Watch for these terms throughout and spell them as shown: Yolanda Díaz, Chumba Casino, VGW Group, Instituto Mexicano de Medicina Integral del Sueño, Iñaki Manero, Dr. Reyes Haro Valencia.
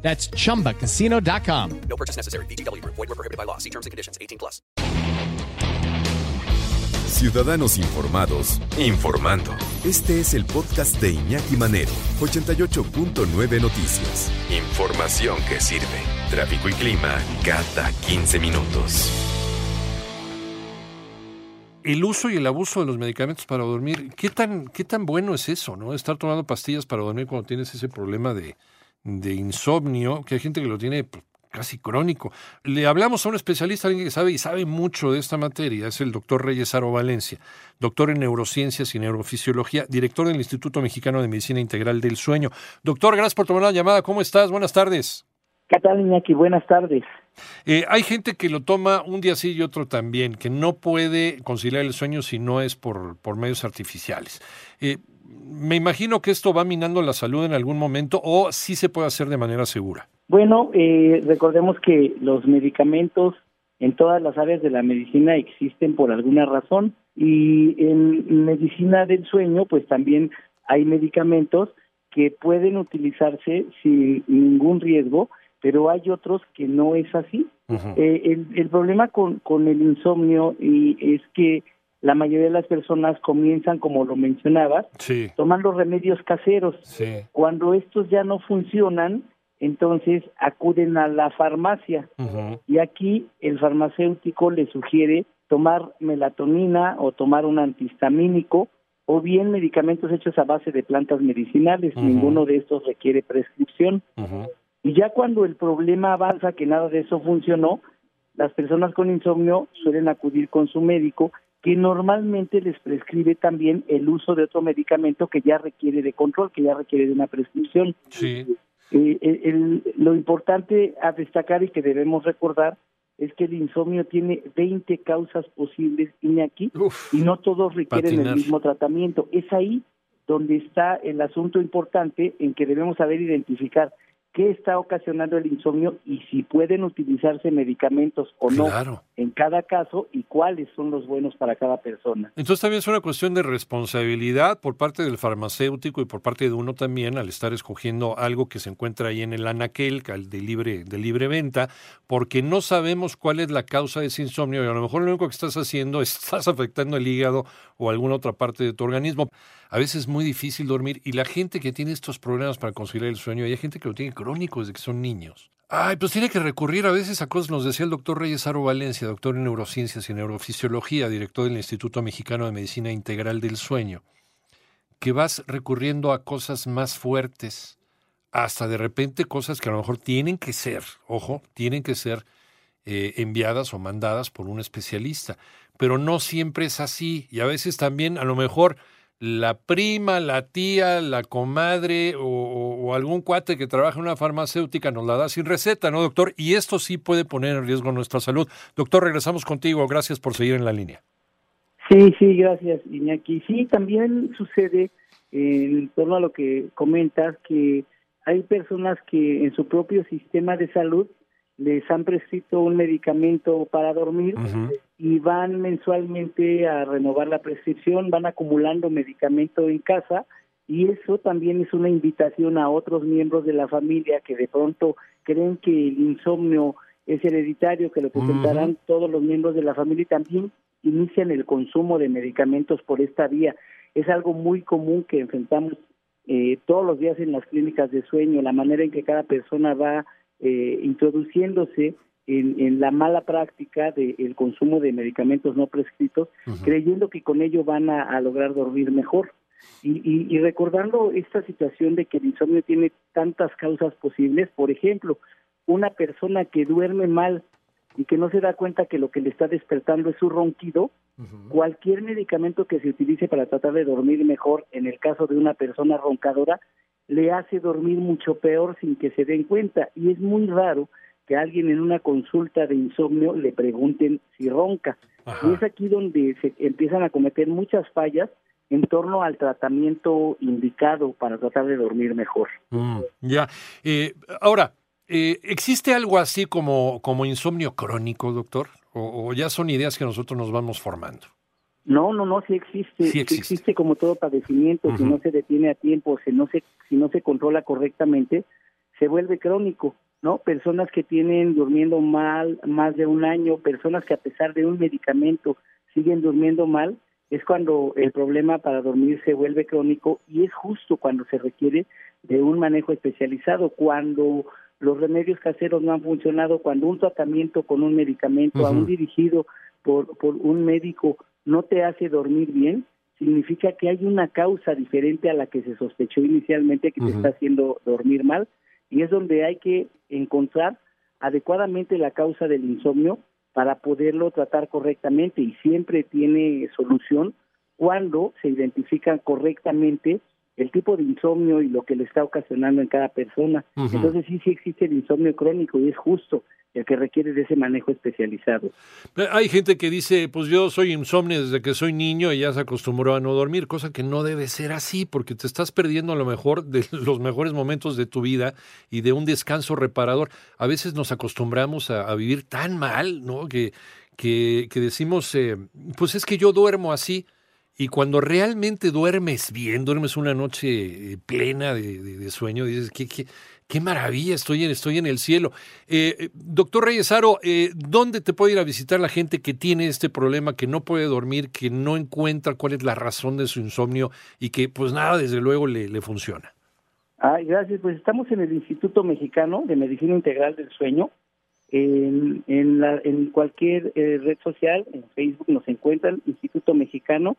That's chumbacasino.com. No purchase necessary. VGW Group. Void where prohibited by law. See terms and conditions. 18+. Ciudadanos informados, informando. Este es el podcast de Iñaki Manero, 88.9 Noticias. Información que sirve. Tráfico y clima cada 15 minutos. El uso y el abuso de los medicamentos para dormir, ¿qué tan bueno es eso, no? Estar tomando pastillas para dormir cuando tienes ese problema de insomnio, que hay gente que lo tiene casi crónico. Le hablamos a un especialista, alguien que sabe y sabe mucho de esta materia, es el Dr. Reyes Haro Valencia, doctor en neurociencias y neurofisiología, director del Instituto Mexicano de Medicina Integral del Sueño. Doctor, gracias por tomar la llamada. ¿Cómo estás? Buenas tardes. ¿Qué tal, Iñaki? Buenas tardes. Hay gente que lo toma un día sí y otro también, que no puede conciliar el sueño si no es por medios artificiales. Me imagino que esto va minando la salud en algún momento, o sí se puede hacer de manera segura. Bueno, recordemos que los medicamentos en todas las áreas de la medicina existen por alguna razón, y en medicina del sueño pues también hay medicamentos que pueden utilizarse sin ningún riesgo, pero hay otros que no es así. Uh-huh. El problema con el insomnio es que la mayoría de las personas comienzan, como lo mencionabas, sí, toman los remedios caseros. Sí. Cuando estos ya no funcionan, entonces acuden a la farmacia. Uh-huh. Y aquí el farmacéutico les sugiere tomar melatonina o tomar un antihistamínico o bien medicamentos hechos a base de plantas medicinales. Uh-huh. Ninguno de estos requiere prescripción. Uh-huh. Y ya cuando el problema avanza, que nada de eso funcionó, las personas con insomnio suelen acudir con su médico, que normalmente les prescribe también el uso de otro medicamento que ya requiere de control, que ya requiere de una prescripción. Sí. Lo importante a destacar y que debemos recordar es que el insomnio tiene 20 causas posibles, Iñaki, y no todos requieren el mismo tratamiento. Es ahí donde está el asunto importante, en que debemos saber identificar qué está ocasionando el insomnio y si pueden utilizarse medicamentos o no, claro, en cada caso, y cuáles son los buenos para cada persona. Entonces también es una cuestión de responsabilidad por parte del farmacéutico y por parte de uno también, al estar escogiendo algo que se encuentra ahí en el anaquel, de libre venta, porque no sabemos cuál es la causa de ese insomnio, y a lo mejor lo único que estás haciendo es estás afectando el hígado o alguna otra parte de tu organismo. A veces es muy difícil dormir, y la gente que tiene estos problemas para conciliar el sueño, hay gente que lo tiene crónico desde que son niños. Ay, pues tiene que recurrir a veces a cosas, nos decía el doctor Reyes Haro Valencia, doctor en neurociencias y neurofisiología, director del Instituto Mexicano de Medicina Integral del Sueño, que vas recurriendo a cosas más fuertes, hasta de repente cosas que a lo mejor tienen que ser, ojo, enviadas o mandadas por un especialista. Pero no siempre es así, y a veces también a lo mejor la prima, la tía, la comadre o algún cuate que trabaja en una farmacéutica nos la da sin receta, ¿no, doctor? Y esto sí puede poner en riesgo nuestra salud. Doctor, regresamos contigo. Gracias por seguir en la línea. Sí, gracias, Iñaki. Sí, también sucede, en torno a lo que comentas, que hay personas que en su propio sistema de salud les han prescrito un medicamento para dormir. Uh-huh. Y van mensualmente a renovar la prescripción, van acumulando medicamento en casa, y eso también es una invitación a otros miembros de la familia que de pronto creen que el insomnio es hereditario, que lo presentarán uh-huh. todos los miembros de la familia, y también inician el consumo de medicamentos por esta vía. Es algo muy común que enfrentamos todos los días en las clínicas de sueño, la manera en que cada persona va introduciéndose en la mala práctica del consumo de medicamentos no prescritos, uh-huh. creyendo que con ello van a lograr dormir mejor. Y recordando esta situación de que el insomnio tiene tantas causas posibles, por ejemplo, una persona que duerme mal y que no se da cuenta que lo que le está despertando es su ronquido, uh-huh. cualquier medicamento que se utilice para tratar de dormir mejor, en el caso de una persona roncadora, le hace dormir mucho peor sin que se den cuenta. Y es muy raro que a alguien en una consulta de insomnio le pregunten si ronca. Ajá. Y es aquí donde se empiezan a cometer muchas fallas en torno al tratamiento indicado para tratar de dormir mejor. Ya. Ahora, ¿existe algo así como insomnio crónico, doctor? ¿O ya son ideas que nosotros nos vamos formando? No, sí existe como todo padecimiento. Uh-huh. Si no se detiene a tiempo, si no se controla correctamente, se vuelve crónico, ¿no? Personas que tienen durmiendo mal más de un año, personas que a pesar de un medicamento siguen durmiendo mal, es cuando el problema para dormir se vuelve crónico, y es justo cuando se requiere de un manejo especializado, cuando los remedios caseros no han funcionado, cuando un tratamiento con un medicamento, uh-huh, aún dirigido por un médico, no te hace dormir bien, significa que hay una causa diferente a la que se sospechó inicialmente que, uh-huh, te está haciendo dormir mal, y es donde hay que encontrar adecuadamente la causa del insomnio para poderlo tratar correctamente, y siempre tiene solución cuando se identifican correctamente el tipo de insomnio y lo que le está ocasionando en cada persona. Uh-huh. Entonces sí existe el insomnio crónico, y es justo el que requiere de ese manejo especializado. Hay gente que dice, pues yo soy insomnio desde que soy niño y ya se acostumbró a no dormir, cosa que no debe ser así, porque te estás perdiendo a lo mejor de los mejores momentos de tu vida y de un descanso reparador. A veces nos acostumbramos a vivir tan mal, ¿no? Que decimos, pues es que yo duermo así. Y cuando realmente duermes bien, duermes una noche plena de sueño, dices, qué maravilla, estoy en el cielo. Doctor Reyes Haro, ¿dónde te puede ir a visitar la gente que tiene este problema, que no puede dormir, que no encuentra cuál es la razón de su insomnio y que pues nada, desde luego, le funciona? Ay, gracias. Pues estamos en el Instituto Mexicano de Medicina Integral del Sueño. En cualquier red social, en Facebook nos encuentran, Instituto Mexicano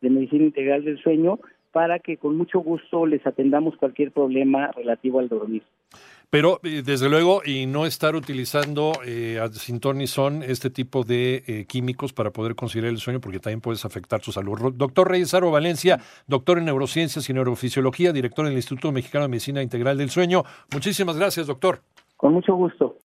de Medicina Integral del Sueño, para que con mucho gusto les atendamos cualquier problema relativo al dormir. Pero, desde luego, y no estar utilizando sintonizón, este tipo de químicos para poder conciliar el sueño, porque también puedes afectar tu salud. Doctor Reyes Haro Valencia, doctor en Neurociencias y Neurofisiología, director del Instituto Mexicano de Medicina Integral del Sueño. Muchísimas gracias, doctor. Con mucho gusto.